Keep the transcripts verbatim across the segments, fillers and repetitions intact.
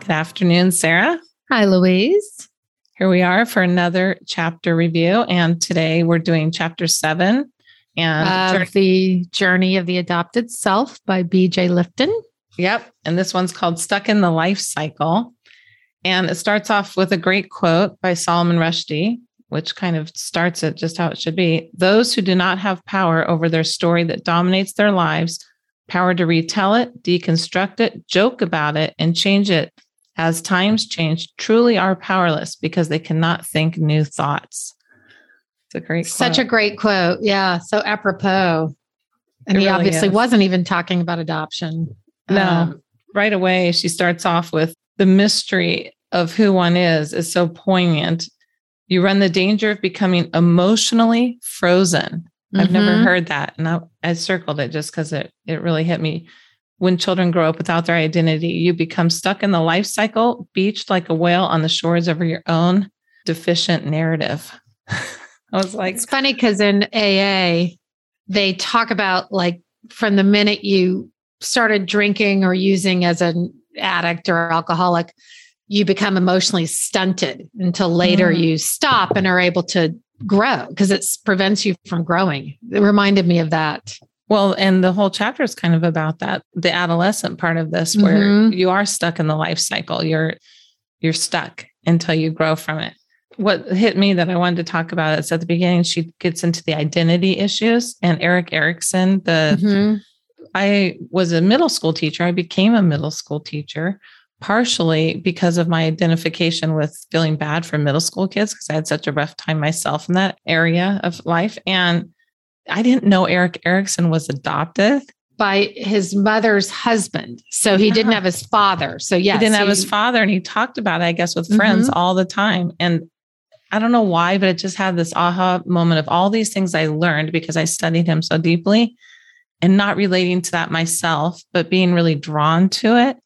Good afternoon, Sarah. Hi, Louise. Here we are for another chapter review. And today we're doing chapter seven. And of journey- the Journey of the Adopted Self by B J. Lifton. Yep. And this one's called Stuck in the Life Cycle. And it starts off with a great quote by Salman Rushdie, which kind of starts it just how it should be. Those who do not have power over their story that dominates their lives, power to retell it, deconstruct it, joke about it, and change it as times change, truly are powerless because they cannot think new thoughts. It's a great quote. Such a great quote. Yeah. So apropos. And it he really obviously is. wasn't even talking about adoption. No. Um, right away, she starts off with, the mystery of who one is is so poignant. You run the danger of becoming emotionally frozen. I've mm-hmm. never heard that. And I, I circled it just because it, it really hit me. When children grow up without their identity, you become stuck in the life cycle, beached like a whale on the shores of your own deficient narrative. I was like, it's funny because in A A, they talk about like from the minute you started drinking or using as an addict or alcoholic, you become emotionally stunted until later mm. you stop and are able to grow because it prevents you from growing. It reminded me of that. Well, and the whole chapter is kind of about that, the adolescent part of this, where mm-hmm. you are stuck in the life cycle. You're, you're stuck until you grow from it. What hit me that I wanted to talk about is at the beginning, she gets into the identity issues and Erik Erikson, the mm-hmm. I was a middle school teacher. I became a middle school teacher partially because of my identification with feeling bad for middle school kids because I had such a rough time myself in that area of life. And I didn't know Erik Erikson was adopted. By his mother's husband. So he yeah. didn't have his father. So yes. He didn't have he, his father. And he talked about it, I guess, with friends mm-hmm. all the time. And I don't know why, but it just had this aha moment of all these things I learned because I studied him so deeply. And not relating to that myself, but being really drawn to it.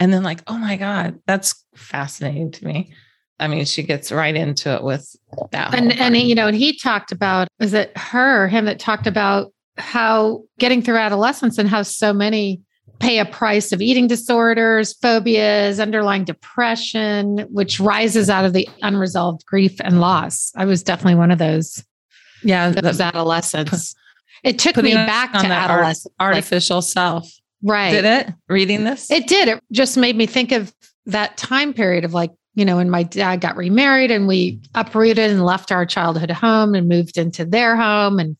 And then like, oh my God, that's fascinating to me. I mean, she gets right into it with that. And, and you know, and he talked about, is it her or him that talked about how getting through adolescence and how so many pay a price of eating disorders, phobias, underlying depression, which rises out of the unresolved grief and loss. I was definitely one of those. Yeah. Those the, adolescents. It took Putting me back to adolescence. Art, artificial like, self. Right. Did it? Reading this? It did. It just made me think of that time period of like, you know, when my dad got remarried and we uprooted and left our childhood home and moved into their home and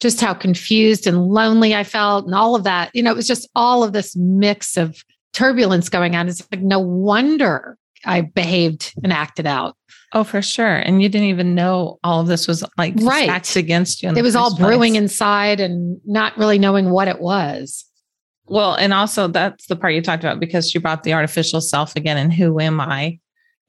just how confused and lonely I felt and all of that. You know, it was just all of this mix of turbulence going on. It's like, no wonder I behaved and acted out. Oh, for sure. And you didn't even know all of this was like right. stacked against you. It was all brewing place. Inside and not really knowing what it was. Well, and also that's the part you talked about because she brought the artificial self again and who am I?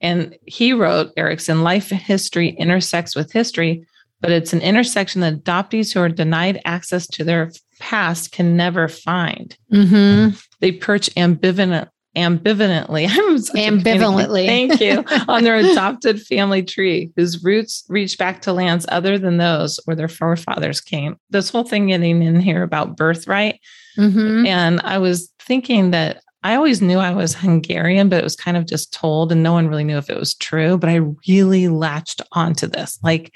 And he wrote, Erikson, life history intersects with history, but it's an intersection that adoptees who are denied access to their past can never find. Mm-hmm. They perch ambivalent. Ambivalently, I'm ambivalently. Thank you. On their adopted family tree, whose roots reach back to lands other than those where their forefathers came. This whole thing getting in here about birthright, mm-hmm. and I was thinking that I always knew I was Hungarian, but it was kind of just told, and no one really knew if it was true. But I really latched onto this, like.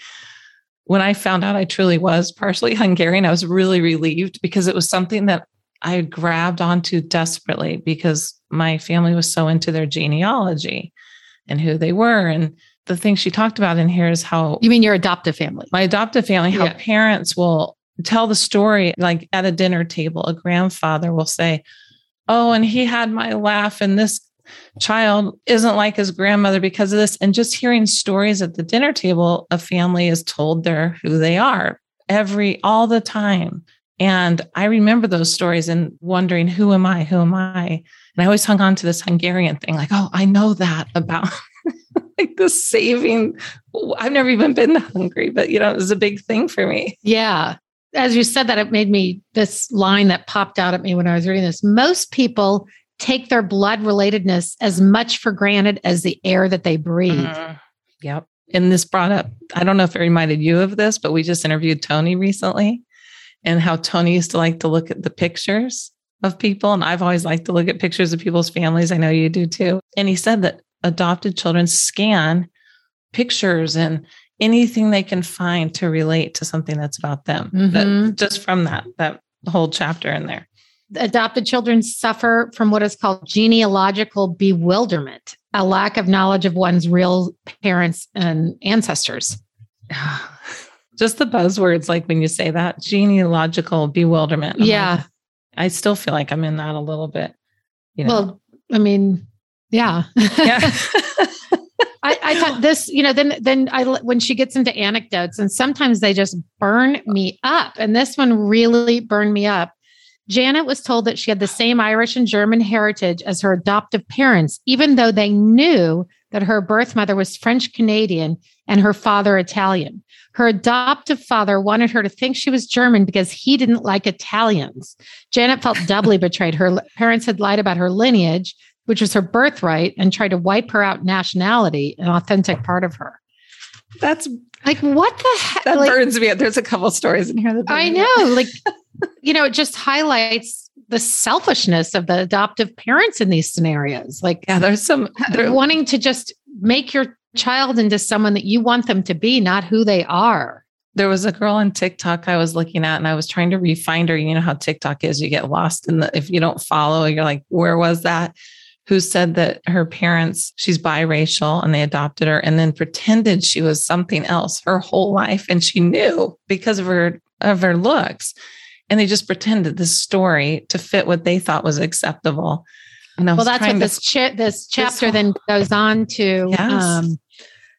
When I found out I truly was partially Hungarian, I was really relieved because it was something that I grabbed onto desperately because my family was so into their genealogy and who they were. And the thing she talked about in here is how... You mean your adoptive family? My adoptive family, how yeah. parents will tell the story, like at a dinner table, a grandfather will say, oh, and he had my laugh and this child isn't like his grandmother because of this. And just hearing stories at the dinner table, a family is told they're who they are every, all the time. And I remember those stories and wondering, who am I? Who am I? And I always hung on to this Hungarian thing, like, oh, I know that about like the saving. I've never even been to Hungary, but, you know, it was a big thing for me. Yeah. As you said that, it made me, this line that popped out at me when I was reading this, most people take their blood relatedness as much for granted as the air that they breathe. Mm-hmm. Yep. And this brought up, I don't know if it reminded you of this, but we just interviewed Tony recently, and how Tony used to like to look at the pictures of people. And I've always liked to look at pictures of people's families. I know you do too. And he said that adopted children scan pictures and anything they can find to relate to something that's about them. Mm-hmm. That, just from that, that whole chapter in there. Adopted children suffer from what is called genealogical bewilderment, a lack of knowledge of one's real parents and ancestors. Just the buzzwords, like when you say that, genealogical bewilderment. I'm yeah. Like, I still feel like I'm in that a little bit. You know? Well, I mean, yeah. yeah. I, I thought this, you know, then, then I, when she gets into anecdotes, and sometimes they just burn me up. And this one really burned me up. Janet was told that she had the same Irish and German heritage as her adoptive parents, even though they knew that her birth mother was French Canadian and her father Italian. Her adoptive father wanted her to think she was German because he didn't like Italians. Janet felt doubly betrayed. Her parents had lied about her lineage, which was her birthright, and tried to wipe her out nationality, an authentic part of her. That's like, what the heck? That like, burns me up. There's a couple stories in here that I know, like, you know, it just highlights the selfishness of the adoptive parents in these scenarios. Like, yeah, there's some they're wanting to just make your child into someone that you want them to be, not who they are. There was a girl on TikTok I was looking at, and I was trying to re-find her. You know how TikTok is, you get lost in the, if you don't follow, you're like, where was that? Who said that her parents, she's biracial and they adopted her, and then pretended she was something else her whole life. And she knew because of her, of her looks. And they just pretended this story to fit what they thought was acceptable. And I well, was that's what this ch- this chapter this then goes on to yes. um,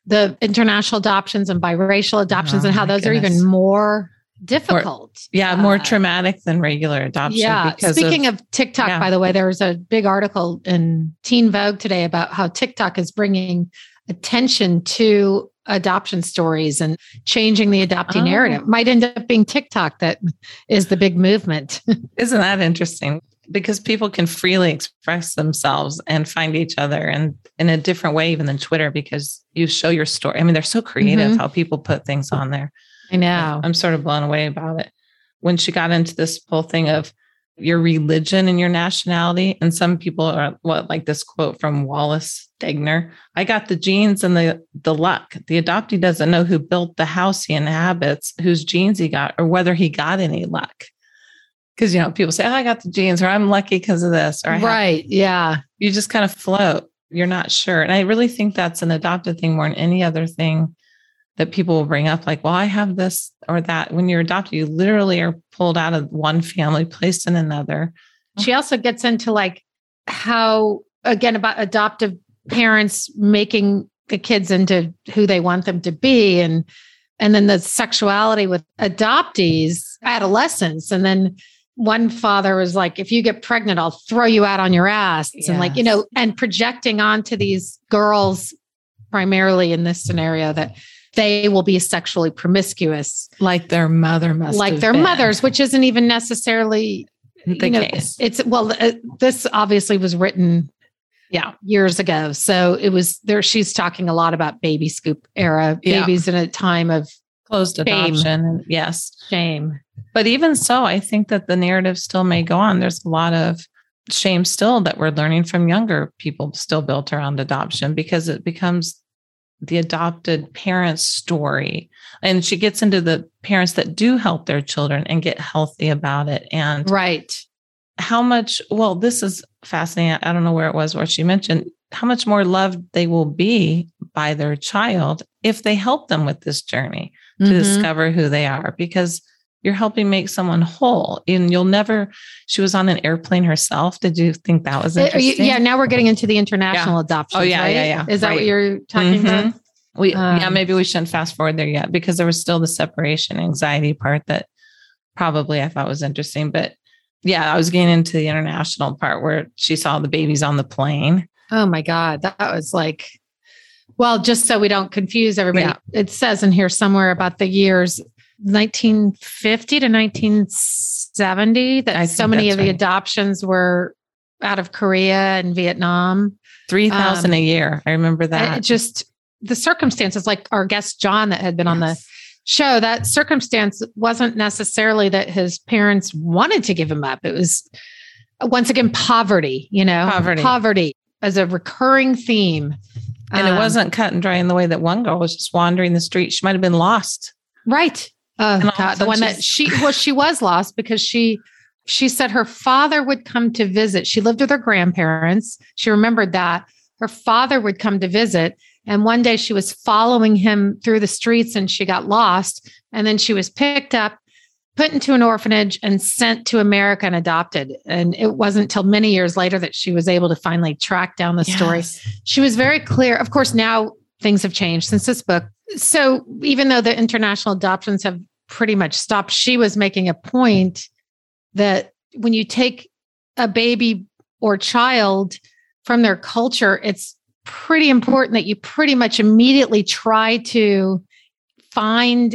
the international adoptions and biracial adoptions, oh, and how those goodness. are even more difficult. Or, yeah, uh, more traumatic than regular adoption. Yeah. Speaking of, of TikTok, yeah. by the way, there was a big article in Teen Vogue today about how TikTok is bringing attention to adoption stories and changing the adoptee oh. narrative. Might end up being TikTok that is the big movement. Isn't that interesting? Because people can freely express themselves and find each other, and in a different way even than Twitter, because you show your story. I mean, they're so creative mm-hmm. how people put things on there. I know. I'm sort of blown away about it. When she got into this whole thing of your religion and your nationality, and some people are what, like this quote from Wallace Degner, I got the genes and the, the luck. The adoptee doesn't know who built the house he inhabits, whose genes he got, or whether he got any luck. Because, you know, people say, oh, I got the genes, or I'm lucky because of this. Or I right. Have. Yeah. You just kind of float. You're not sure. And I really think that's an adopted thing more than any other thing that people will bring up, like, well, I have this or that. When you're adopted, you literally are pulled out of one family, placed in another. She also gets into like how, again, about adoptive parents making the kids into who they want them to be. And, and then the sexuality with adoptees, adolescents. And then one father was like, if you get pregnant, I'll throw you out on your ass. Yes. And like, you know, and projecting onto these girls, primarily in this scenario, that they will be sexually promiscuous. Like their mother must Like their been. mothers, which isn't even necessarily the you know, case. It's, well, uh, this obviously was written yeah, years ago. So it was there. She's talking a lot about baby scoop era, yeah. babies in a time of closed shame. adoption. Yes. Shame. But even so, I think that the narrative still may go on. There's a lot of shame still that we're learning from younger people still built around adoption, because it becomes the adopted parents' story. And she gets into the parents that do help their children and get healthy about it. And right. how much, well, this is fascinating. I don't know where it was, where she mentioned how much more loved they will be by their child if they help them with this journey to mm-hmm. discover who they are, because you're helping make someone whole. And you'll never, she was on an airplane herself. Did you think that was interesting? You, yeah. Now we're getting into the international yeah. adoption. Oh yeah, right? yeah, yeah. Is that right. what you're talking mm-hmm. about? We, um, yeah, maybe we shouldn't fast forward there yet, because there was still the separation anxiety part that probably I thought was interesting. But yeah, I was getting into the international part where she saw the babies on the plane. Oh my God. That was like, well, just so we don't confuse everybody. Yeah. It says in here somewhere about the years nineteen fifty to nineteen seventy that so many of the adoptions were out of Korea and Vietnam. three thousand um, a year. I remember that. It just the circumstances, like our guest, John, that had been yes. on the show, that circumstance wasn't necessarily that his parents wanted to give him up. It was once again, poverty, you know, poverty, poverty as a recurring theme. And um, it wasn't cut and dry in the way that one girl was just wandering the street. She might've been lost. Right. Oh, God, the one that she, well, she was lost because she, she said her father would come to visit. She lived with her grandparents. She remembered that her father would come to visit. And one day she was following him through the streets and she got lost. And then she was picked up, put into an orphanage and sent to America and adopted. And it wasn't until many years later that she was able to finally track down the yes. story. She was very clear. Of course, now things have changed since this book. So even though the international adoptions have pretty much stopped, she was making a point that when you take a baby or child from their culture, it's pretty important that you pretty much immediately try to find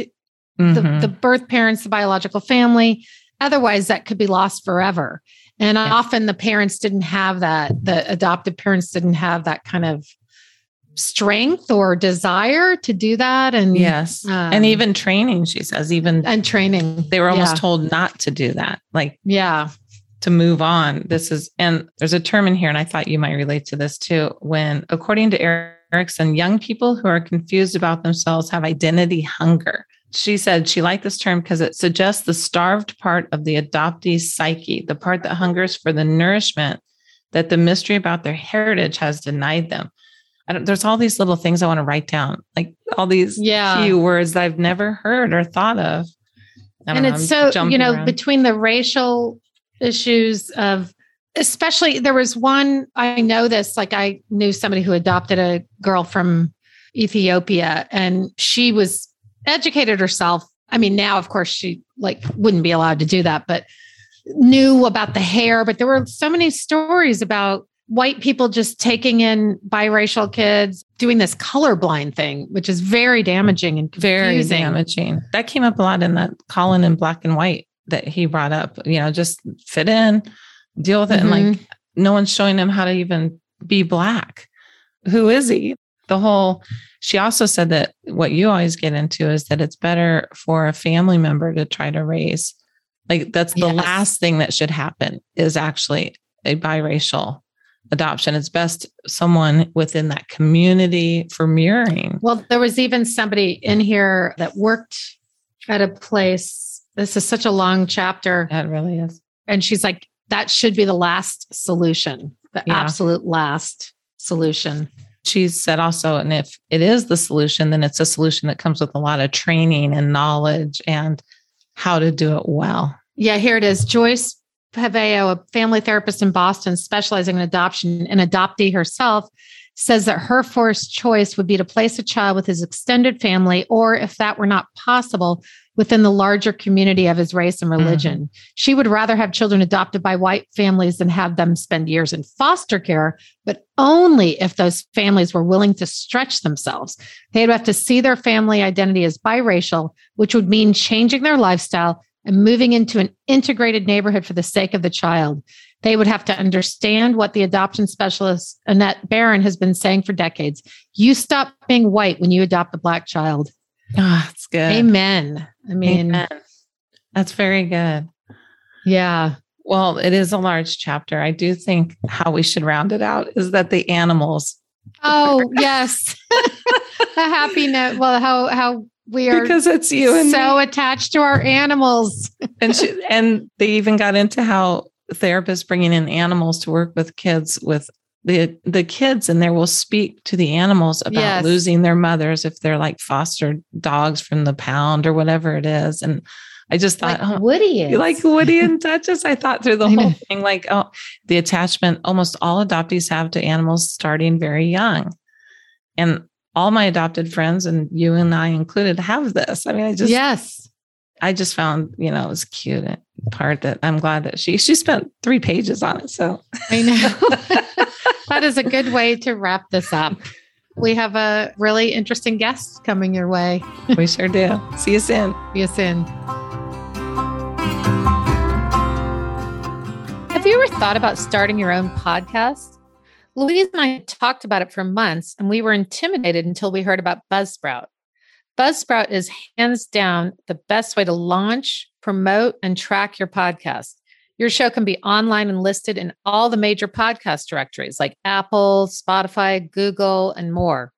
mm-hmm. the, the birth parents, the biological family. Otherwise, that could be lost forever. And yeah. often the parents didn't have that. The adopted parents didn't have that kind of strength or desire to do that. And yes. Um, and even training, she says, even and training, they were almost yeah. told not to do that. Like, yeah, to move on. This is, and there's a term in here, and I thought you might relate to this too. When, according to Erikson, young people who are confused about themselves have identity hunger. She said she liked this term because it suggests the starved part of the adoptee's psyche, the part that hungers for the nourishment that the mystery about their heritage has denied them. I don't, there's all these little things I want to write down, like all these yeah. few words that I've never heard or thought of. And know, it's I'm so, you know, around. Between the racial issues of, especially there was one, I know this, like I knew somebody who adopted a girl from Ethiopia and she was educated herself. I mean, now, of course, she like wouldn't be allowed to do that, but knew about the hair. But there were so many stories about white people just taking in biracial kids, doing this colorblind thing, which is very damaging and confusing. Very damaging. That came up a lot in that Colin in Black and White that he brought up, you know, just fit in, deal with it. Mm-hmm. And like, no one's showing him how to even be Black. Who is he? The whole, she also said that what you always get into is that it's better for a family member to try to raise. Like, that's the yes. last thing that should happen is actually a biracial adoption. It's best someone within that community for mirroring. Well, there was even somebody in here that worked at a place. This is such a long chapter. It really is. And she's like, that should be the last solution, the yeah. absolute last solution. She said also, and if it is the solution, then it's a solution that comes with a lot of training and knowledge and how to do it well. Yeah, here it is. Joyce Paveo, a family therapist in Boston specializing in adoption and adoptee herself, says that her first choice would be to place a child with his extended family, or if that were not possible, within the larger community of his race and religion. Mm-hmm. She would rather have children adopted by white families than have them spend years in foster care, but only if those families were willing to stretch themselves. They'd have to see their family identity as biracial, which would mean changing their lifestyle and moving into an integrated neighborhood for the sake of the child. They would have to understand what the adoption specialist Annette Baron has been saying for decades. You stop being white when you adopt a Black child. Oh, that's good. Amen. I mean, Amen. That's very good. Yeah. Well, it is a large chapter. I do think how we should round it out is that the animals. Oh, yes. A happy note. Well, how, how, we are because it's you and so me. Attached to our animals. and she, and they even got into how therapists bringing in animals to work with kids with the, the kids in there will speak to the animals about yes. losing their mothers if they're like foster dogs from the pound or whatever it is. And I just thought, like oh, Woody is. Like Woody and Duchess. I thought through the whole thing, like, oh, the attachment almost all adoptees have to animals starting very young. And all my adopted friends and you and I included have this. I mean, I just, yes, I just found, you know, it was cute and part that I'm glad that she, she spent three pages on it. So I know that is a good way to wrap this up. We have a really interesting guest coming your way. We sure do. See you soon. See you soon. Have you ever thought about starting your own podcast? Louise and I talked about it for months, and we were intimidated until we heard about Buzzsprout. Buzzsprout is hands down the best way to launch, promote, and track your podcast. Your show can be online and listed in all the major podcast directories like Apple, Spotify, Google, and more.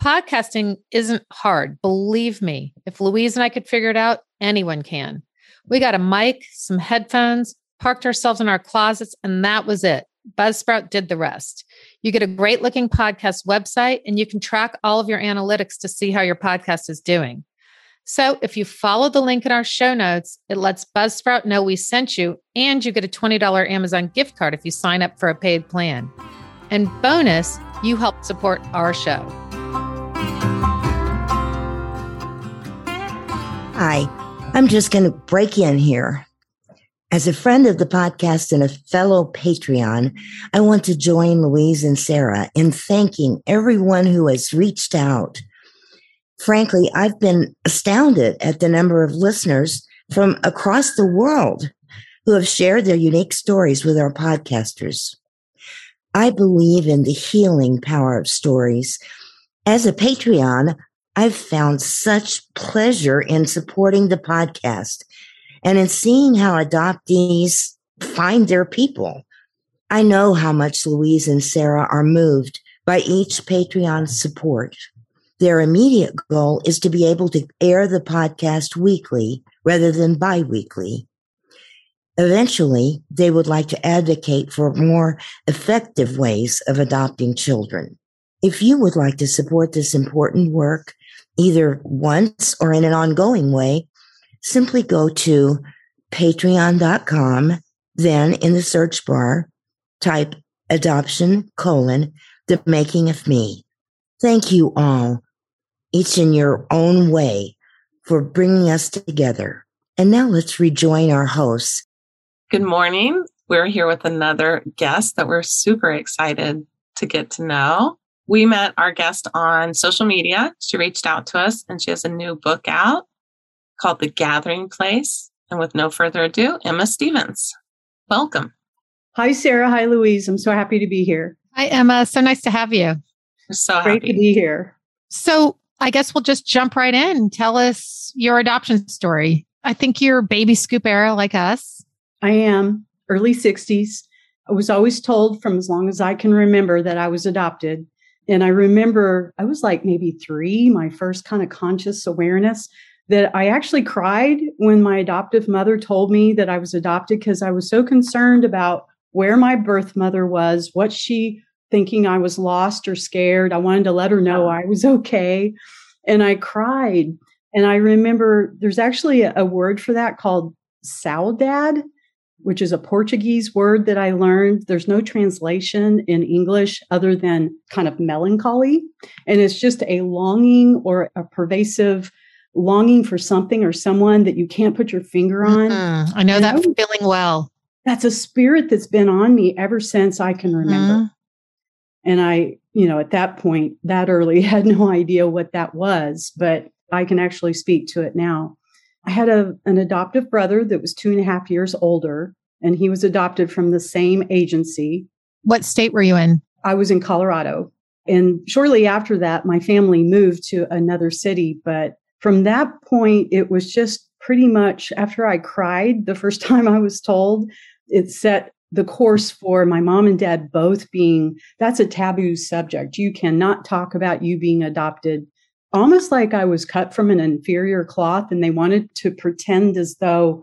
Podcasting isn't hard. Believe me, if Louise and I could figure it out, anyone can. We got a mic, some headphones, parked ourselves in our closets, and that was it. Buzzsprout did the rest. You get a great looking podcast website, and you can track all of your analytics to see how your podcast is doing. So if you follow the link in our show notes, it lets Buzzsprout know we sent you, and you get a twenty dollars Amazon gift card if you sign up for a paid plan. And bonus, you help support our show. Hi, I'm just going to break in here. As a friend of the podcast and a fellow Patreon, I want to join Louise and Sarah in thanking everyone who has reached out. Frankly, I've been astounded at the number of listeners from across the world who have shared their unique stories with our podcasters. I believe in the healing power of stories. As a Patreon, I've found such pleasure in supporting the podcast and in seeing how adoptees find their people. I know how much Louise and Sarah are moved by each Patreon support. Their immediate goal is to be able to air the podcast weekly rather than bi-weekly. Eventually, they would like to advocate for more effective ways of adopting children. If you would like to support this important work, either once or in an ongoing way, simply go to patreon dot com, then in the search bar, type adoption colon the making of me. Thank you all, each in your own way, for bringing us together. And now let's rejoin our hosts. Good morning. We're here with another guest that we're super excited to get to know. We met our guest on social media. She reached out to us, and she has a new book out called The Gathering Place. And with no further ado, Emma Stevens. Welcome. Hi, Sarah. Hi, Louise. I'm so happy to be here. Hi, Emma. So nice to have you. We're so happy. Great to be here. So I guess we'll just jump right in. Tell us your adoption story. I think you're baby scoop era like us. I am. Early sixties. I was always told from as long as I can remember that I was adopted. And I remember I was like maybe three, my first kind of conscious awareness that I actually cried when my adoptive mother told me that I was adopted because I was so concerned about where my birth mother was, what she thinking I was lost or scared. I wanted to let her know I was okay. And I cried. And I remember there's actually a, a word for that called saudade, which is a Portuguese word that I learned. There's no translation in English other than kind of melancholy. And it's just a longing or a pervasive longing for something or someone that you can't put your finger on. Mm-hmm. I know you that know? feeling well. That's a spirit that's been on me ever since I can remember. Mm-hmm. And I, you know, at that point, that early, had no idea what that was, but I can actually speak to it now. I had a, an adoptive brother that was two and a half years older, and he was adopted from the same agency. What state were you in? I was in Colorado. And shortly after that, my family moved to another city. But from that point, it was just pretty much after I cried the first time I was told, it set the course for my mom and dad both being, that's a taboo subject. You cannot talk about you being adopted, almost like I was cut from an inferior cloth, and they wanted to pretend as though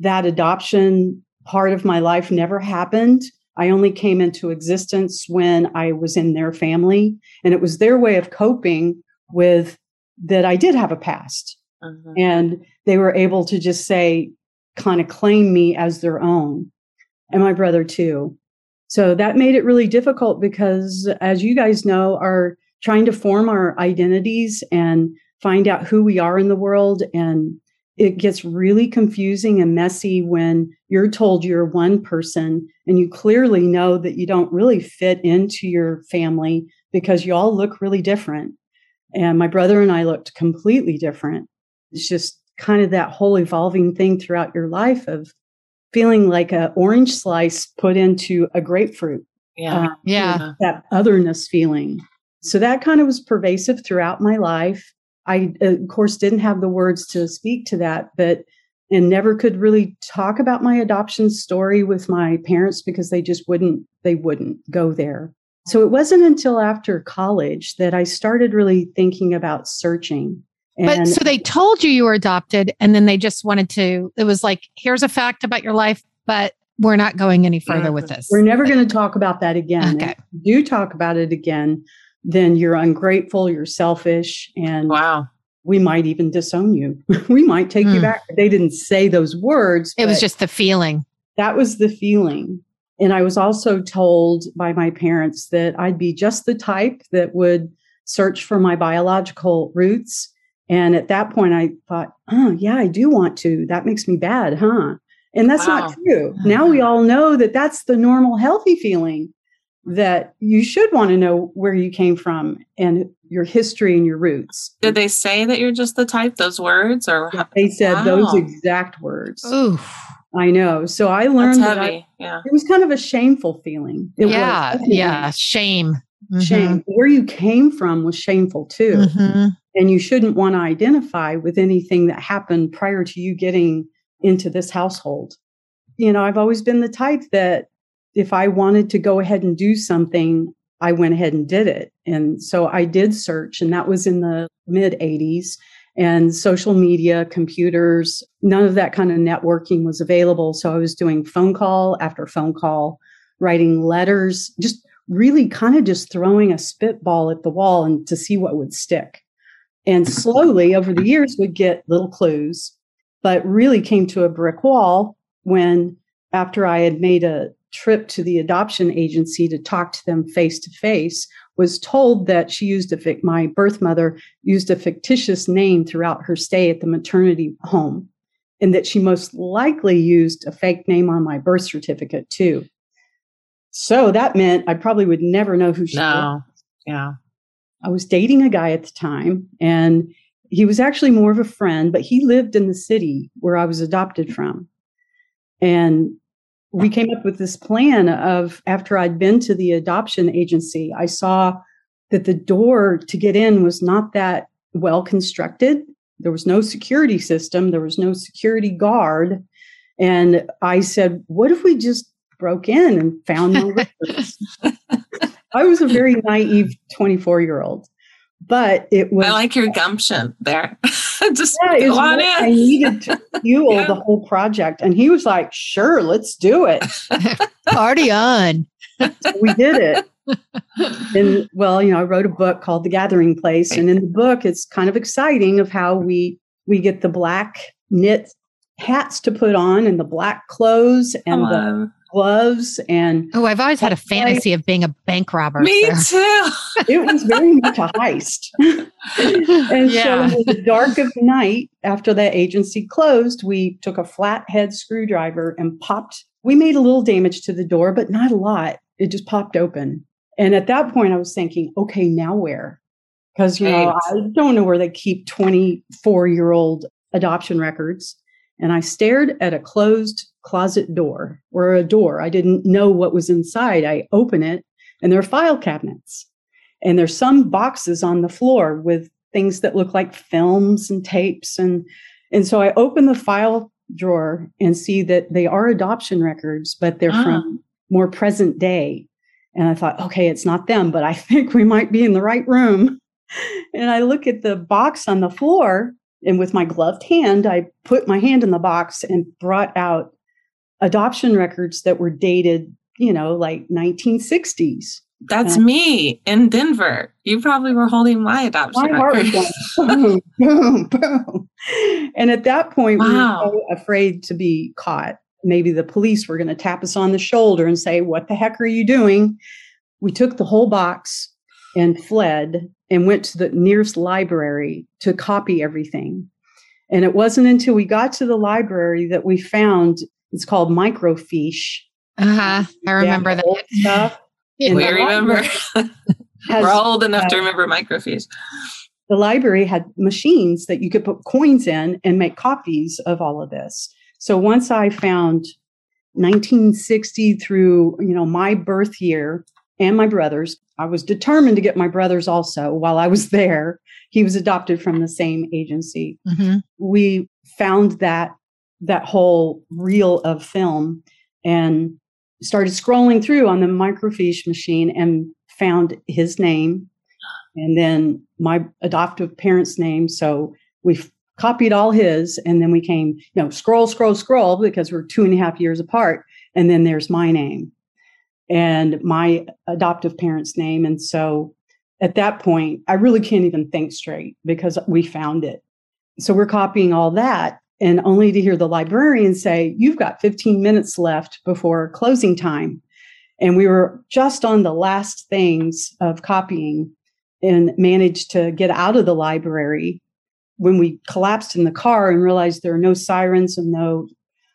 that adoption part of my life never happened. I only came into existence when I was in their family, and it was their way of coping with that I did have a past. Mm-hmm. And they were able to just say, kind of claim me as their own. And my brother too. So that made it really difficult because, as you guys know, our trying to form our identities and find out who we are in the world and It gets really confusing and messy when you're told you're one person and you clearly know that you don't really fit into your family because you all look really different. And my brother and I looked completely different. It's just kind of that whole evolving thing throughout your life of feeling like an orange slice put into a grapefruit. Yeah. Um, yeah. That otherness feeling. So that kind of was pervasive throughout my life. I, of course, didn't have the words to speak to that, but and never could really talk about my adoption story with my parents because they just wouldn't, they wouldn't go there. So it wasn't until after college that I started really thinking about searching. And but so they told you you were adopted and then they just wanted to, it was like, here's a fact about your life, but we're not going any further with this. We're never going to talk about that again. Okay. If you do talk about it again, then you're ungrateful, you're selfish, and wow, we might even disown you. We might take mm. you back. They didn't say those words. It was just the feeling. That was the feeling. And I was also told by my parents that I'd be just the type that would search for my biological roots. And at that point, I thought, oh, yeah, I do want to. That makes me bad, huh? And that's wow. not true. Now we all know that that's the normal, healthy feeling. That you should want to know where you came from and your history and your roots. Did they say that you're just the type, those words? Or yeah, they said wow. those exact words. Oof. I know. So I learned that I, yeah. it was kind of a shameful feeling. It yeah. was yeah. Shame. Mm-hmm. Shame. Where you came from was shameful too. Mm-hmm. And you shouldn't want to identify with anything that happened prior to you getting into this household. You know, I've always been the type that if I wanted to go ahead and do something, I went ahead and did it. And so I did search, and that was in the mid eighties. And social media, computers, none of that kind of networking was available. So I was doing phone call after phone call, writing letters, just really kind of just throwing a spitball at the wall and to see what would stick. And slowly over the years, we'd get little clues, but really came to a brick wall when after I had made a trip to the adoption agency to talk to them face to face, was told that she used a fic- my birth mother used a fictitious name throughout her stay at the maternity home, and that she most likely used a fake name on my birth certificate too. So that meant I probably would never know who she no. was. Yeah, I was dating a guy at the time, and he was actually more of a friend, but he lived in the city where I was adopted from, and we came up with this plan of after I'd been to the adoption agency, I saw that the door to get in was not that well constructed. There was no security system. There was no security guard. And I said, what if we just broke in and found no records? I was a very naive twenty-four-year-old, but it was. I like your gumption there. Just yeah, it was on it. I needed to fuel yeah. the whole project. And he was like, sure, let's do it. Party on. So we did it. And well, you know, I wrote a book called The Gathering Place. And in the book, it's kind of exciting of how we we get the black knit hats to put on and the black clothes and the gloves. And oh, I've always had a fantasy like, of being a bank robber. Me so. Too. It was very much a heist. And yeah. so in the dark of night, after that agency closed, we took a flathead screwdriver and popped. We made a little damage to the door, but not a lot. It just popped open. And at that point, I was thinking, okay, now where? Because, you know, I don't know where they keep twenty-four-year-old adoption records. And I stared at a closed closet door or a door. I didn't know what was inside. I open it and there are file cabinets and there's some boxes on the floor with things that look like films and tapes. And, and so I open the file drawer and see that they are adoption records, but they're ah. from more present day. And I thought, okay, it's not them, but I think we might be in the right room. And I look at the box on the floor. And with my gloved hand, I put my hand in the box and brought out adoption records that were dated, you know, like nineteen sixties. That's um, me in Denver. You probably were holding my adoption record. Boom, boom, boom. And at that point, wow. we were so afraid to be caught. Maybe the police were going to tap us on the shoulder and say, what the heck are you doing? We took the whole box and fled and went to the nearest library to copy everything. And it wasn't until we got to the library that we found, it's called microfiche. Uh-huh. I remember that. Stuff yeah, we remember. Has, We're old enough uh, to remember microfiche. The library had machines that you could put coins in and make copies of all of this. So once I found nineteen sixty through, you know, my birth year and my brother's, I was determined to get my brother's also while I was there. He was adopted from the same agency. Mm-hmm. We found that that whole reel of film and started scrolling through on the microfiche machine and found his name and then my adoptive parents' name. So we copied all his and then we came, you know, scroll, scroll, scroll, because we're two and a half years apart. And then there's my name and my adoptive parents' name. And so at that point, I really can't even think straight because we found it. So we're copying all that. And only to hear the librarian say, you've got fifteen minutes left before closing time. And we were just on the last things of copying and managed to get out of the library when we collapsed in the car and realized there are no sirens and no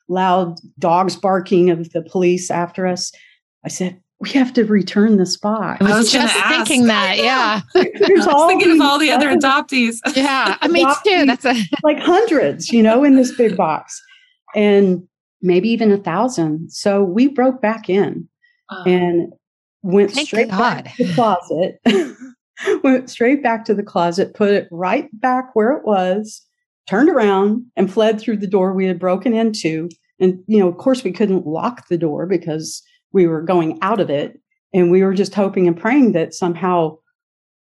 loud dogs barking of the police after us. I said, we have to return this box. I was, I was just ask. thinking that, yeah. There's I was all thinking of all the other adoptees. Yeah, I mean, too. That's a like hundreds, you know, in this big box, and maybe even a thousand. So we broke back in oh. and went Thank straight God. back to the closet. Went straight back to the closet, put it right back where it was, turned around, and fled through the door we had broken into. And you know, of course, we couldn't lock the door because we were going out of it, and we were just hoping and praying that somehow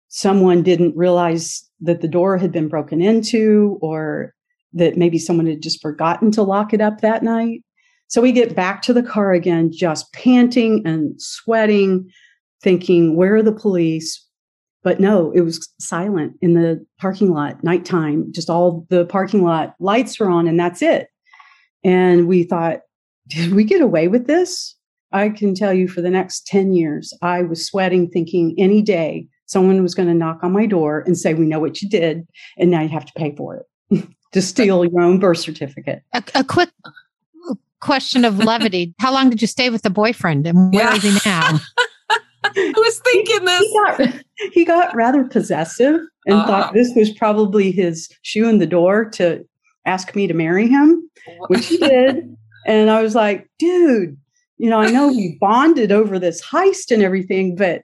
someone didn't realize that the door had been broken into or that maybe someone had just forgotten to lock it up that night. So we get back to the car again, just panting and sweating, thinking, where are the police? But no, it was silent in the parking lot, nighttime, just all the parking lot lights were on and that's it. And we thought, did we get away with this? I can tell you for the next ten years, I was sweating, thinking any day someone was going to knock on my door and say, we know what you did. And now you have to pay for it to steal your own birth certificate. A, a quick question of levity. How long did you stay with the boyfriend and where yeah. is he now? I was thinking this. He got, he got rather possessive and uh. thought this was probably his shoe in the door to ask me to marry him, which he did. And I was like, dude. You know, I know we bonded over this heist and everything, but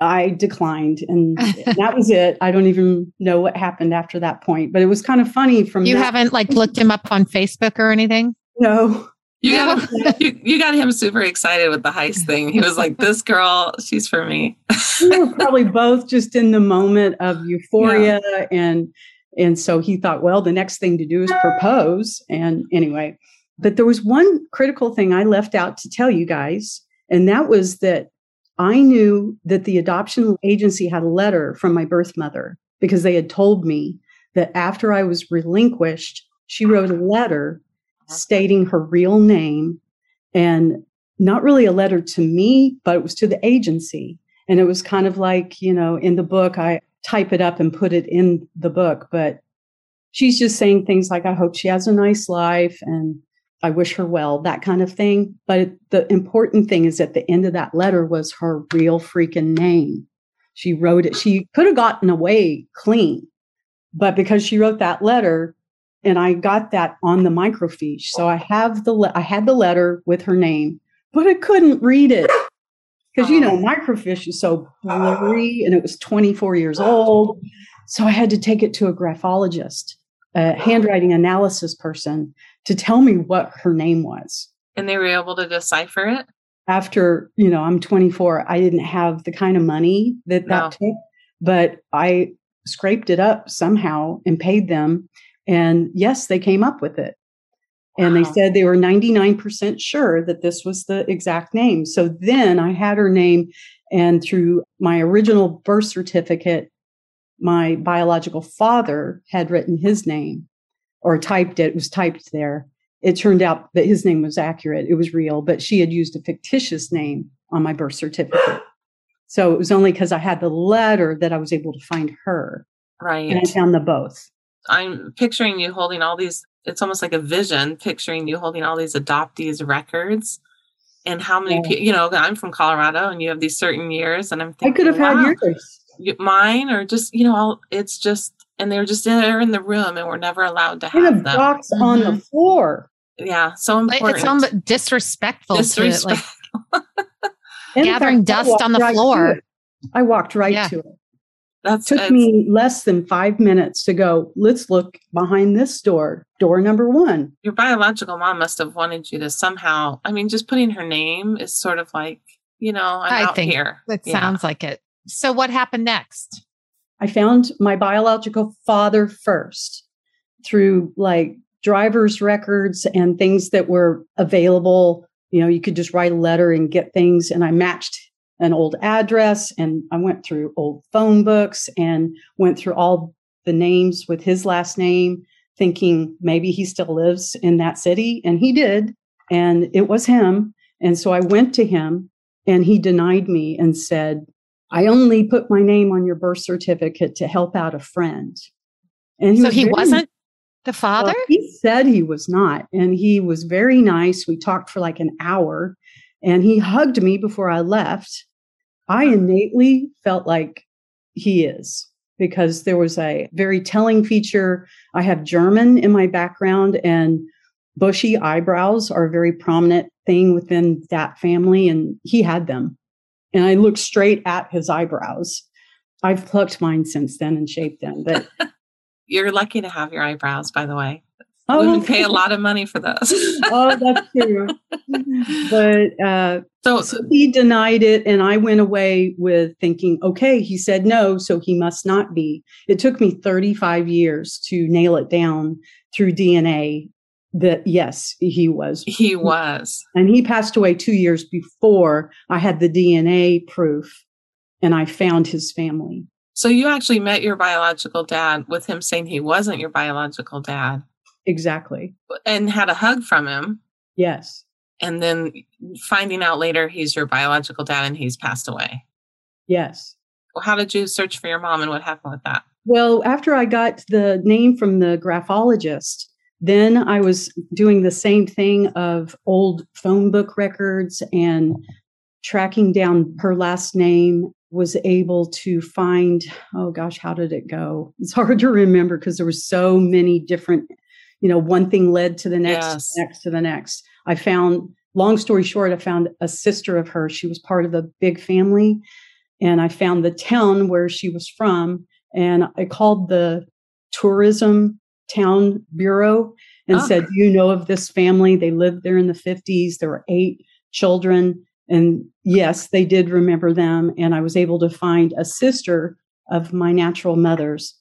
I declined. And that was it. I don't even know what happened after that point. But it was kind of funny from You that- haven't like looked him up on Facebook or anything? No. You got, you, you got him super excited with the heist thing. He was like, this girl, she's for me. We were probably both just in the moment of euphoria. Yeah. And, and so he thought, well, the next thing to do is propose. And anyway... But there was one critical thing I left out to tell you guys, and that was that I knew that the adoption agency had a letter from my birth mother because they had told me that after I was relinquished, she wrote a letter stating her real name and not really a letter to me, but it was to the agency. And it was kind of like, you know, in the book, I type it up and put it in the book, but she's just saying things like, I hope she has a nice life and I wish her well, that kind of thing. But the important thing is at the end of that letter was her real freaking name. She wrote it. She could have gotten away clean, but because she wrote that letter and I got that on the microfiche. So I have the, le- I had the letter with her name, but I couldn't read it because, you know, microfiche is so blurry and it was twenty-four years old. So I had to take it to a graphologist, a handwriting analysis person, to tell me what her name was. And they were able to decipher it? After, you know, I'm twenty-four. I didn't have the kind of money that no. that took, but I scraped it up somehow and paid them. And yes, they came up with it. Wow. And they said they were ninety-nine percent sure that this was the exact name. So then I had her name, and through my original birth certificate, my biological father had written his name or typed it. It was typed there. It turned out that his name was accurate. It was real, but she had used a fictitious name on my birth certificate. So it was only because I had the letter that I was able to find her. Right. And I found them both. I'm picturing you holding all these, it's almost like a vision, picturing you holding all these adoptees records and how many, yeah. pe- you know, I'm from Colorado and you have these certain years and I'm thinking, I could have wow, had yours. Mine or just, you know, it's just, and they were just there in the room and we're never allowed to have them. In a box mm-hmm. on the floor. Yeah. So important. It's almost disrespectful. disrespectful. To it, like gathering fact, dust on the right floor. I walked right yeah. to it. That took me less than five minutes to go, let's look behind this door, door number one. Your biological mom must have wanted you to somehow, I mean, just putting her name is sort of like, you know, I'm I out think here. It yeah. sounds like it. So what happened next? I found my biological father first through like driver's records and things that were available. You know, you could just write a letter and get things. And I matched an old address, and I went through old phone books and went through all the names with his last name, thinking maybe he still lives in that city. And he did, and it was him. And so I went to him and he denied me and said, I only put my name on your birth certificate to help out a friend. And he so was he very, wasn't the father? Well, he said he was not. And he was very nice. We talked for like an hour. And he hugged me before I left. I innately felt like he is, because there was a very telling feature. I have German in my background, and bushy eyebrows are a very prominent thing within that family. And he had them. And I looked straight at his eyebrows. I've plucked mine since then and shaped them. But you're lucky to have your eyebrows, by the way. Oh, we would pay a lot of money for those. Oh, that's true. But uh, so, so he denied it. And I went away with thinking, okay, he said no, so he must not be. It took me thirty-five years to nail it down through D N A that, yes, he was. He was. And he passed away two years before I had the D N A proof and I found his family. So you actually met your biological dad with him saying he wasn't your biological dad. Exactly. And had a hug from him. Yes. And then finding out later he's your biological dad and he's passed away. Yes. Well, how did you search for your mom and what happened with that? Well, after I got the name from the graphologist, then I was doing the same thing of old phone book records and tracking down her last name. Was able to find, oh gosh, how did it go? It's hard to remember because there were so many different, you know, one thing led to the next, yes. next to the next. I found, long story short, I found a sister of hers. She was part of the big family. And I found the town where she was from. And I called the tourism town bureau and oh. said, do you know of this family? They lived there in the fifties. There were eight children. And yes, they did remember them. And I was able to find a sister of my natural mother's.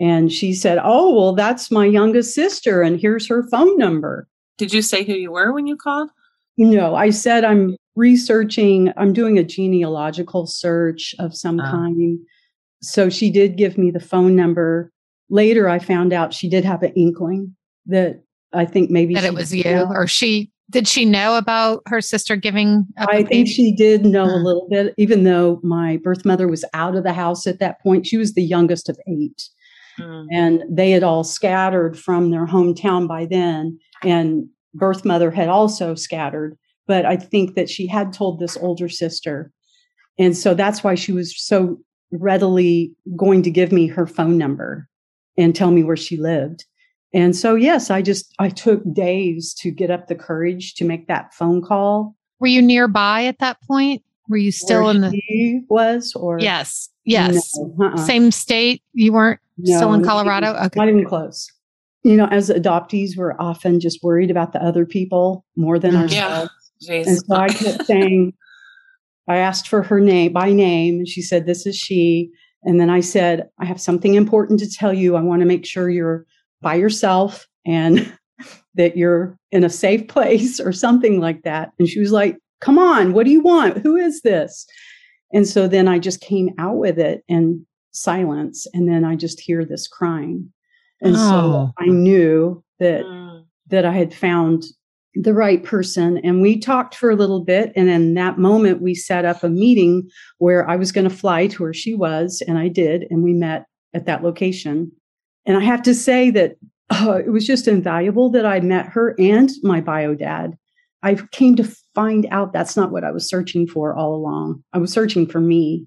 And she said, oh, well, that's my youngest sister. And here's her phone number. Did you say who you were when you called? No, I said I'm researching. I'm doing a genealogical search of some oh. kind. So she did give me the phone number. Later, I found out she did have an inkling that I think maybe that it was you know. or she. Did she know about her sister giving up? I think she did know uh-huh. a little bit, even though my birth mother was out of the house at that point. She was the youngest of eight. And they had all scattered from their hometown by then. And birth mother had also scattered. But I think that she had told this older sister. And so that's why she was so readily going to give me her phone number and tell me where she lived. And so, yes, I just I took days to get up the courage to make that phone call. Were you nearby at that point? Were you still where in the she was or yes. Yes. No, uh-uh. Same state. You weren't no, still in Colorado? Not even, okay. Not even close. You know, as adoptees, we're often just worried about the other people more than ourselves. Yeah. And so I kept saying, I asked for her name by name. And she said, this is she. And then I said, I have something important to tell you. I want to make sure you're by yourself and that you're in a safe place or something like that. And she was like, come on, what do you want? Who is this? And so then I just came out with it in silence. And then I just hear this crying. And oh. so I knew that, mm. that I had found the right person. And we talked for a little bit. And in that moment, we set up a meeting where I was going to fly to where she was. And I did. And we met at that location. And I have to say that uh, it was just invaluable that I met her and my bio dad. I came to find out that's not what I was searching for all along. I was searching for me,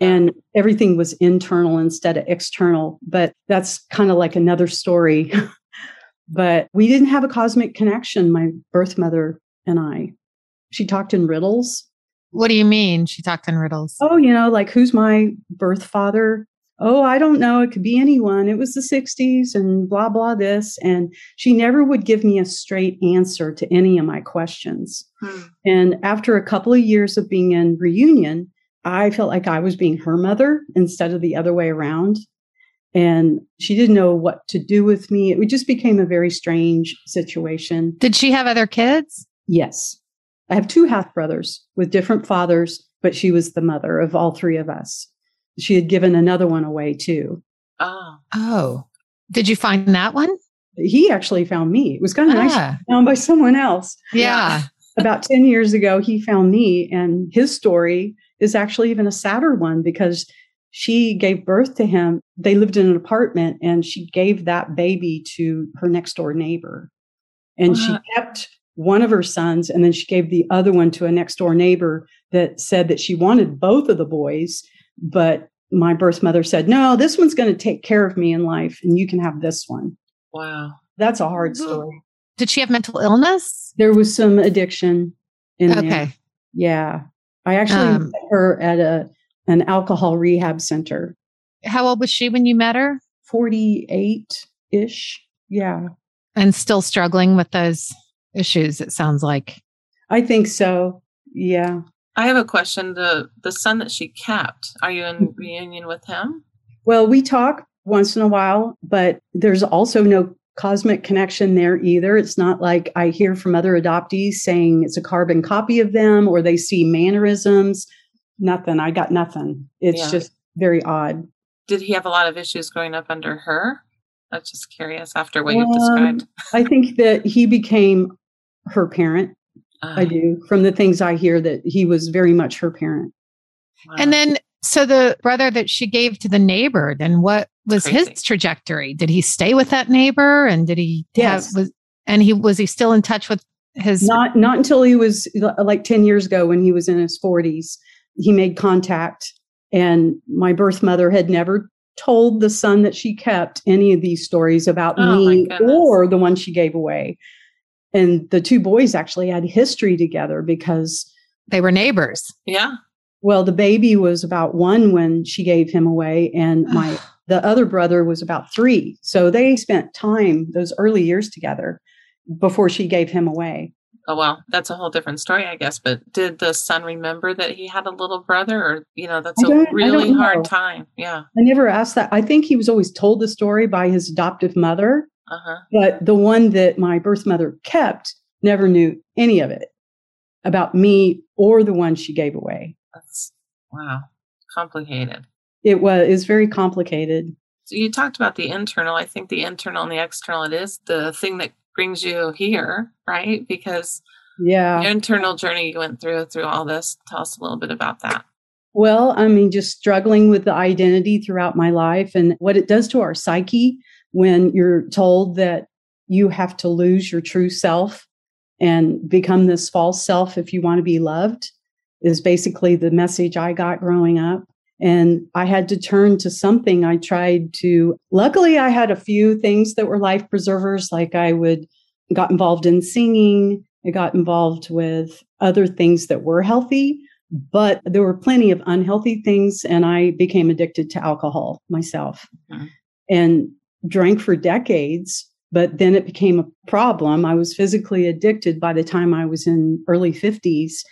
and everything was internal instead of external. But that's kind of like another story. But we didn't have a cosmic connection, my birth mother and I. She talked in riddles. What do you mean she talked in riddles? Oh, you know, like, who's my birth father? Oh, I don't know. It could be anyone. It was the sixties and blah, blah, this. And she never would give me a straight answer to any of my questions. Hmm. And after a couple of years of being in reunion, I felt like I was being her mother instead of the other way around. And she didn't know what to do with me. It just became a very strange situation. Did she have other kids? Yes. I have two half brothers with different fathers, but she was the mother of all three of us. She had given another one away too. Oh. Oh. Did you find that one? He actually found me. It was kind of ah. nice to be found by someone else. Yeah. About ten years ago, he found me, and his story is actually even a sadder one because she gave birth to him. They lived in an apartment, and she gave that baby to her next door neighbor. And wow. she kept one of her sons, and then she gave the other one to a next door neighbor that said that she wanted both of the boys. But my birth mother said, no, this one's going to take care of me in life, and you can have this one. Wow. That's a hard story. Did she have mental illness? There was some addiction in okay. there. Yeah. I actually um, met her at a an alcohol rehab center. How old was she when you met her? forty-eight-ish. Yeah. And still struggling with those issues, it sounds like. I think so. Yeah. I have a question. The the son that she kept, are you in reunion with him? Well, we talk once in a while, but there's also no cosmic connection there either. It's not like I hear from other adoptees saying it's a carbon copy of them or they see mannerisms. Nothing. I got nothing. It's yeah. just very odd. Did he have a lot of issues growing up under her? I'm just curious after what um, you've described. I think that he became her parent. I do. From the things I hear, that he was very much her parent. Wow. And then, so the brother that she gave to the neighbor, then what was his trajectory? Did he stay with that neighbor, and did he? Yes. Have, was, and he was he still in touch with his? Not not until he was like ten years ago, when he was in his forties. He made contact, and my birth mother had never told the son that she kept any of these stories about oh, me or the one she gave away. And the two boys actually had history together because they were neighbors. Yeah. Well, the baby was about one when she gave him away, and my the other brother was about three. So they spent time those early years together before she gave him away. Oh, wow. That's a whole different story, I guess. But did the son remember that he had a little brother? Or, you know, that's a really hard time. Yeah. I never asked that. I think he was always told the story by his adoptive mother. Uh-huh. But the one that my birth mother kept never knew any of it about me or the one she gave away. That's, wow. Complicated. It was, it's very complicated. So you talked about the internal. I think the internal and the external, it is the thing that brings you here, right? Because yeah, your internal journey you went through, through all this. Tell us a little bit about that. Well, I mean, just struggling with the identity throughout my life and what it does to our psyche. When you're told that you have to lose your true self and become this false self if you want to be loved, is basically the message I got growing up. And I had to turn to something. I tried to, luckily I had a few things that were life preservers. Like I would got involved in singing. I got involved with other things that were healthy, but there were plenty of unhealthy things. And I became addicted to alcohol myself. Okay. And drank for decades, but then it became a problem. I was physically addicted by the time I was in early fifties.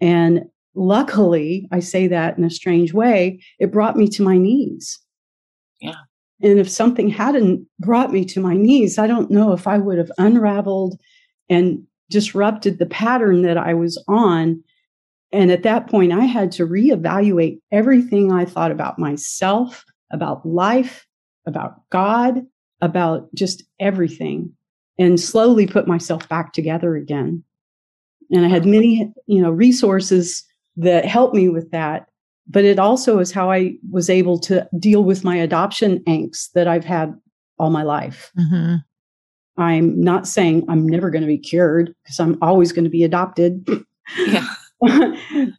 And luckily, I say that in a strange way, it brought me to my knees. Yeah. And if something hadn't brought me to my knees, I don't know if I would have unraveled and disrupted the pattern that I was on. And at that point, I had to reevaluate everything I thought about myself, about life, about God, about just everything, and slowly put myself back together again. And I had many, you know, resources that helped me with that. But it also is how I was able to deal with my adoption angst that I've had all my life. Mm-hmm. I'm not saying I'm never going to be cured because I'm always going to be adopted yeah.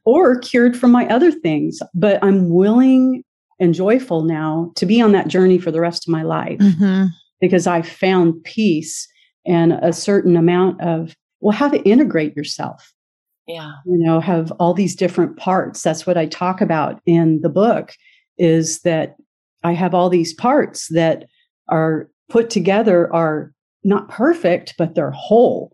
or cured from my other things, but I'm willing and joyful now to be on that journey for the rest of my life mm-hmm. because I found peace and a certain amount of, well, how to integrate yourself. Yeah. You know, have all these different parts. That's what I talk about in the book, is that I have all these parts that are put together, are not perfect, but they're whole.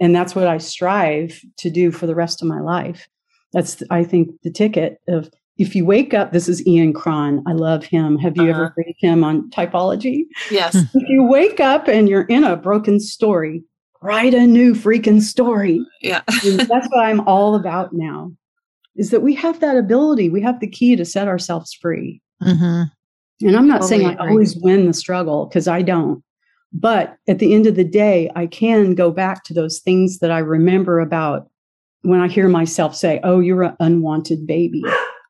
And that's what I strive to do for the rest of my life. That's, I think, the ticket of, if you wake up, this is Ian Cron. I love him. Have you uh-huh. ever read him on typology? Yes. If you wake up and you're in a broken story, write a new freaking story. Yeah. That's what I'm all about now, is that we have that ability. We have the key to set ourselves free. Mm-hmm. And I'm not totally saying I agree. Always win the struggle, because I don't. But at the end of the day, I can go back to those things that I remember about when I hear myself say, oh, you're an unwanted baby.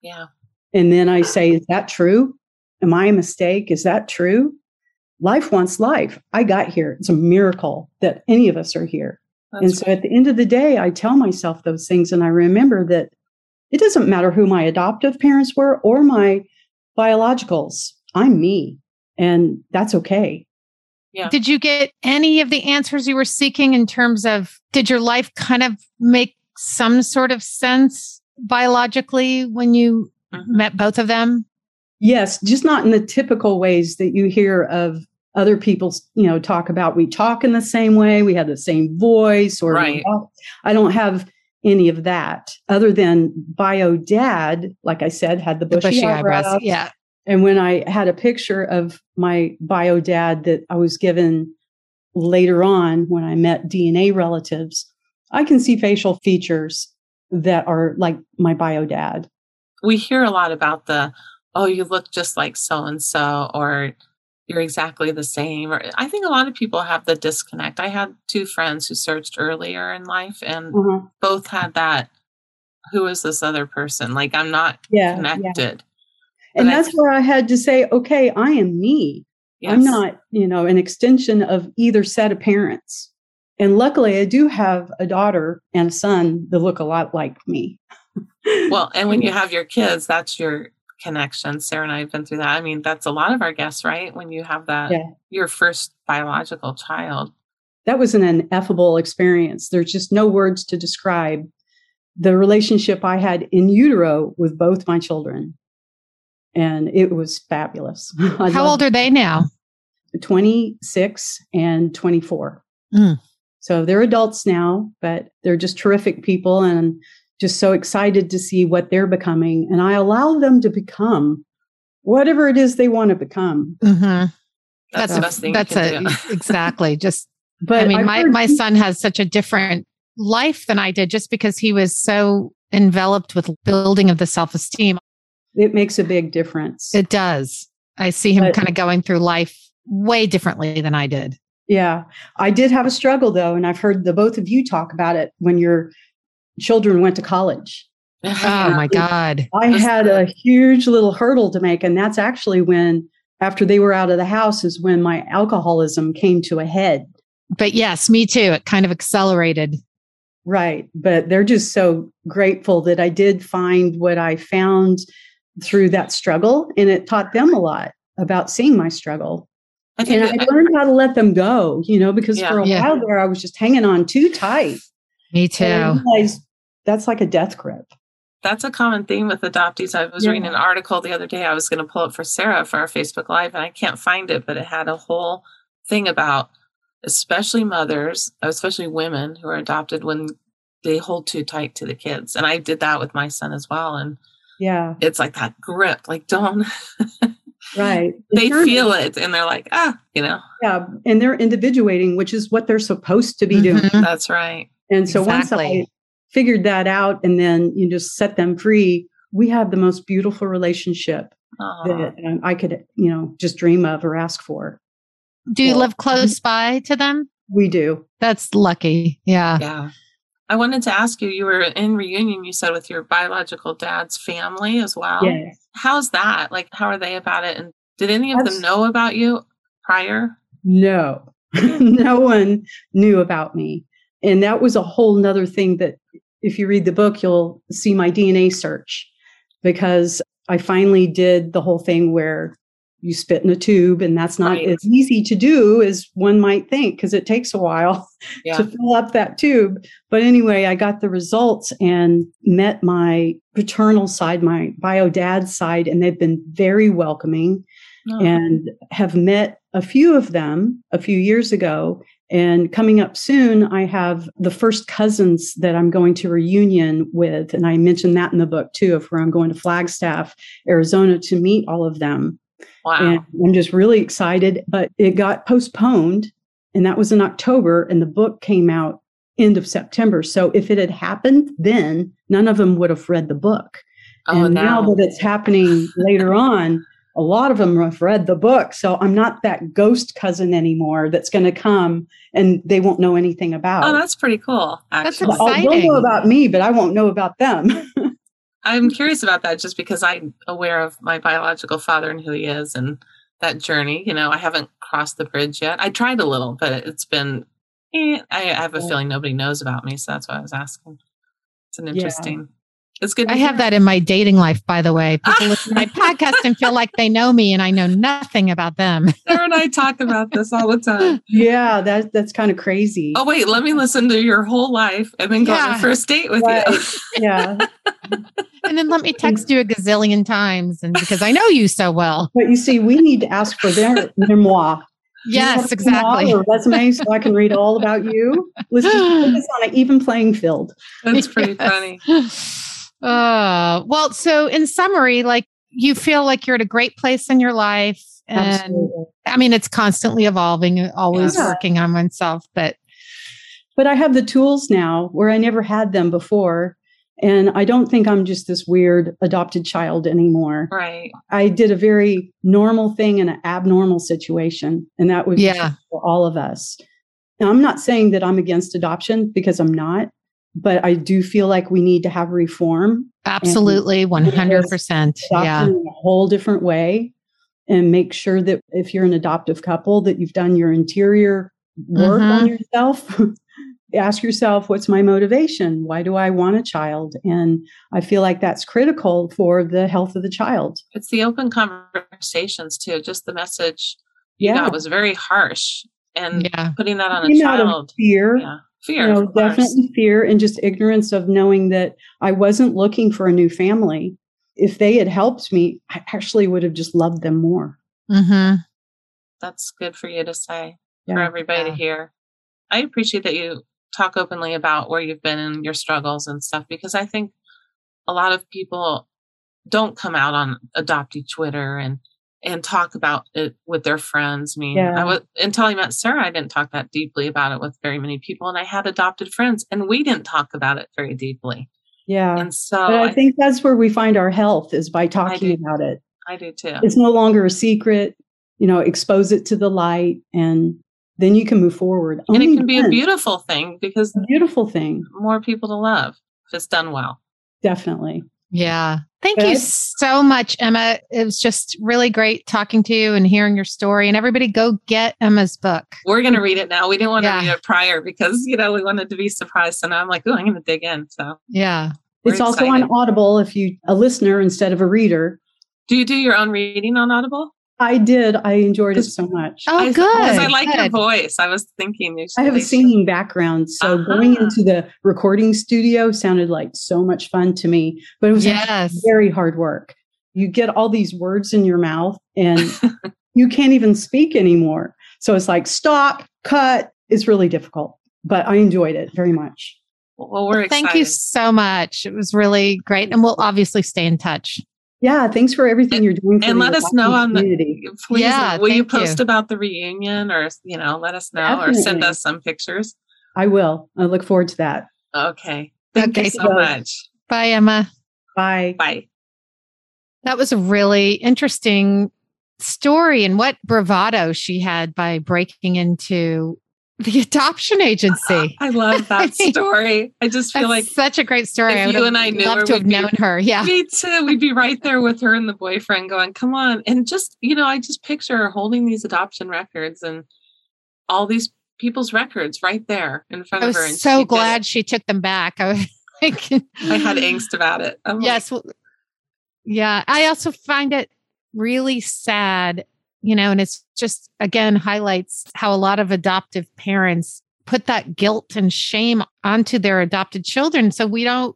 Yeah. And then I say, is that true? Am I a mistake? Is that true? Life wants life. I got here. It's a miracle that any of us are here. That's and so right. At the end of the day, I tell myself those things. And I remember that it doesn't matter who my adoptive parents were or my biologicals. I'm me. And that's okay. Yeah. Did you get any of the answers you were seeking in terms of, did your life kind of make some sort of sense biologically when you mm-hmm. met both of them? Yes. Just not in the typical ways that you hear of other people, you know, talk about. We talk in the same way. We have the same voice, or right. I don't have any of that, other than bio dad, like I said, had the bushy, the bushy eyebrows. eyebrows. Yeah. And when I had a picture of my bio dad that I was given later on when I met D N A relatives, I can see facial features that are like my bio dad. We hear a lot about the, oh, you look just like so-and-so, or you're exactly the same. Or I think a lot of people have the disconnect. I had two friends who searched earlier in life, and mm-hmm. both had that, who is this other person? Like, I'm not yeah, connected. Yeah. And that's I, where I had to say, okay, I am me. Yes. I'm not, you know, an extension of either set of parents. And luckily, I do have a daughter and a son that look a lot like me. Well, and when you have your kids, that's your connection. Sarah and I have been through that. I mean, that's a lot of our guests, right? When you have that, yeah. your first biological child. That was an ineffable experience. There's just no words to describe the relationship I had in utero with both my children. And it was fabulous. How old are they now? twenty-six and twenty-four. Mm. So they're adults now, but they're just terrific people. And just so excited to see what they're becoming. And I allow them to become whatever it is they want to become. Mm-hmm. That's, that's the best thing. That's a, exactly. Just, but I mean, I've my, my people, son has such a different life than I did, just because he was so enveloped with building of the self-esteem. It makes a big difference. It does. I see him but, kind of going through life way differently than I did. Yeah. I did have a struggle though. And I've heard the both of you talk about it when you're children went to college. Oh my God. I had a huge little hurdle to make. And that's actually when, after they were out of the house, is when my alcoholism came to a head. But yes, me too. It kind of accelerated. Right. But they're just so grateful that I did find what I found through that struggle. And it taught them a lot about seeing my struggle. I think and I learned how to let them go, you know, because yeah, for a yeah. while there, I was just hanging on too tight. Me too. I realized that's like a death grip. That's a common theme with adoptees. I was yeah. reading an article the other day. I was going to pull it for Sarah for our Facebook Live, and I can't find it, but it had a whole thing about especially mothers, especially women who are adopted, when they hold too tight to the kids. And I did that with my son as well. And yeah, it's like that grip, like don't. Right. They sure feel it and they're like, ah, you know. Yeah. And they're individuating, which is what they're supposed to be mm-hmm. doing. That's right. And so exactly. once I figured that out and then you just set them free, we have the most beautiful relationship Aww. That I could, you know, just dream of or ask for. Do you yeah. live close by to them? We do. That's lucky. Yeah. Yeah. I wanted to ask you, you were in reunion, you said, with your biological dad's family as well. Yes. How's that? Like, how are they about it? And did any of That's, them know about you? prior? No, no one knew about me. And that was a whole nother thing that if you read the book, you'll see my D N A search, because I finally did the whole thing where you spit in a tube, and that's not right. as easy to do as one might think, because it takes a while yeah. to fill up that tube. But anyway, I got the results and met my paternal side, my bio dad's side, and they've been very welcoming oh. and have met a few of them a few years ago. And coming up soon, I have the first cousins that I'm going to reunion with. And I mentioned that in the book too, of where I'm going to Flagstaff, Arizona, to meet all of them. Wow. And I'm just really excited, but it got postponed, and that was in October, and the book came out end of September. So if it had happened then, none of them would have read the book. Oh, and no. now that it's happening later on, a lot of them have read the book. So I'm not that ghost cousin anymore that's going to come and they won't know anything about. Oh, that's pretty cool. Actually. That's exciting. They'll know about me, but I won't know about them. I'm curious about that just because I'm aware of my biological father and who he is and that journey. You know, I haven't crossed the bridge yet. I tried a little, but it's been, eh, I have a feeling nobody knows about me. So that's why I was asking. It's an interesting, yeah. it's good. I hear. Have that in my dating life, by the way. People listen to my podcast and feel like they know me and I know nothing about them. Sarah and I talk about this all the time. Yeah, that, that's kind of crazy. Oh, wait, let me listen to your whole life and then go yeah. on a first date with right. you. Yeah. And then let me text you a gazillion times, and because I know you so well. But you see, we need to ask for their memoir. Yes, exactly. Or resume, so I can read all about you. Let's just put this on an even playing field. That's pretty yes. funny. Uh, well, so in summary, like you feel like you're at a great place in your life, and absolutely. I mean it's constantly evolving, always yeah. working on oneself. But but I have the tools now where I never had them before. And I don't think I'm just this weird adopted child anymore. Right. I did a very normal thing in an abnormal situation. And that was yeah. for all of us. Now, I'm not saying that I'm against adoption, because I'm not. But I do feel like we need to have reform. Absolutely. one hundred percent. Yeah. In a whole different way. And make sure that if you're an adoptive couple, that you've done your interior work mm-hmm. on yourself. Ask yourself, what's my motivation? Why do I want a child? And I feel like that's critical for the health of the child. It's the open conversations too. Just the message yeah. you got was very harsh, and yeah. putting that on a child. Fear, yeah. fear, you know, definitely fear, and just ignorance of knowing that I wasn't looking for a new family. If they had helped me, I actually would have just loved them more. Mm-hmm. That's good for you to say yeah. for everybody yeah. to hear. I appreciate that you talk openly about where you've been and your struggles and stuff, because I think a lot of people don't come out on adoptee Twitter and, and talk about it with their friends. I mean, yeah. I was, until I met Sarah, I didn't talk that deeply about it with very many people, and I had adopted friends and we didn't talk about it very deeply. Yeah. And so but I, I think that's where we find our health, is by talking about it. I do too. It's no longer a secret, you know, expose it to the light, and then you can move forward. And Only it can be then. a beautiful thing, because a beautiful thing, more people to love if it's done well. Definitely. Yeah. Thank Good. you so much, Emma. It was just really great talking to you and hearing your story, and everybody go get Emma's book. We're going to read it now. We didn't want yeah. to read it prior because, you know, we wanted to be surprised. So now I'm like, oh, I'm going to dig in. So yeah, We're it's excited. Also on Audible. If you a listener instead of a reader. Do you do your own reading on Audible? I did. I enjoyed it so much. Oh, I, good. Because I like good. your voice. I was thinking. You I have a singing background. So uh-huh. going into the recording studio sounded like so much fun to me, but it was yes. very hard work. You get all these words in your mouth and you can't even speak anymore. So it's like, stop, cut. It's really difficult, but I enjoyed it very much. Well, we're well, thank you so much. It was really great. And we'll obviously stay in touch. Yeah, thanks for everything and, you're doing. For and let us know on community. the please. Yeah, will you post you. about the reunion, or you know, let us know, Definitely. or send us some pictures? I will. I look forward to that. Okay. Thank okay, you so, so much. Bye, Emma. Bye. Bye. That was a really interesting story, and what bravado she had by breaking into The adoption agency. I love that story. I just feel That's like such a great story. If you and I knew her, to have known her. Yeah, me too. We'd be right there with her and the boyfriend, going, "Come on!" And just you know, I just picture her holding these adoption records and all these people's records right there in front of her. I was so glad she took them back. I was like, I had angst about it. I'm yes, like, well, yeah. I also find it really sad. You know, and it's just, again, highlights how a lot of adoptive parents put that guilt and shame onto their adopted children. So we don't,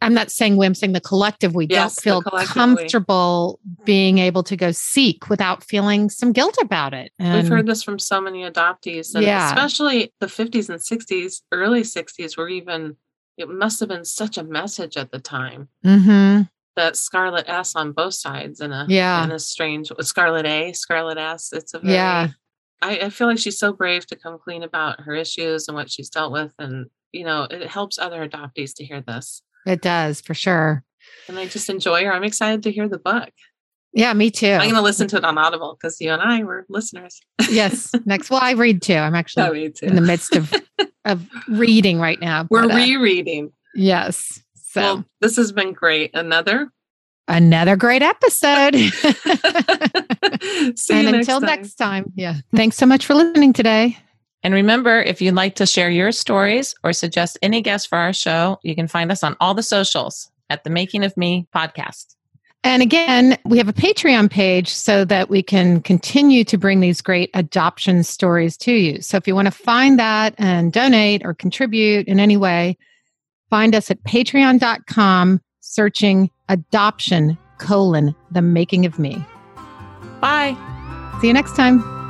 I'm not saying we, I'm saying the collective, we yes, don't feel comfortable being able to go seek without feeling some guilt about it. And we've heard this from so many adoptees, and yeah. especially the fifties and sixties, early sixties were even, it must have been such a message at the time. Mm-hmm. That scarlet S on both sides in a yeah. in a strange scarlet A, scarlet S. It's a very, yeah. I, I feel like she's so brave to come clean about her issues and what she's dealt with, and you know it helps other adoptees to hear this. It does for sure, and I just enjoy her. I'm excited to hear the book. Yeah, me too. I'm going to listen to it on Audible because you and I were listeners. Yes, next. Well, I read too. I'm actually oh, me too. in the midst of of reading right now. We're but, uh, rereading. Yes. So well, this has been great. Another, another great episode. See and you until next time. next time. Yeah. Thanks so much for listening today. And remember, if you'd like to share your stories or suggest any guests for our show, you can find us on all the socials at the Making of Me podcast. And again, we have a Patreon page so that we can continue to bring these great adoption stories to you. So if you want to find that and donate or contribute in any way, find us at patreon dot com, searching adoption colon the making of me. Bye. See you next time.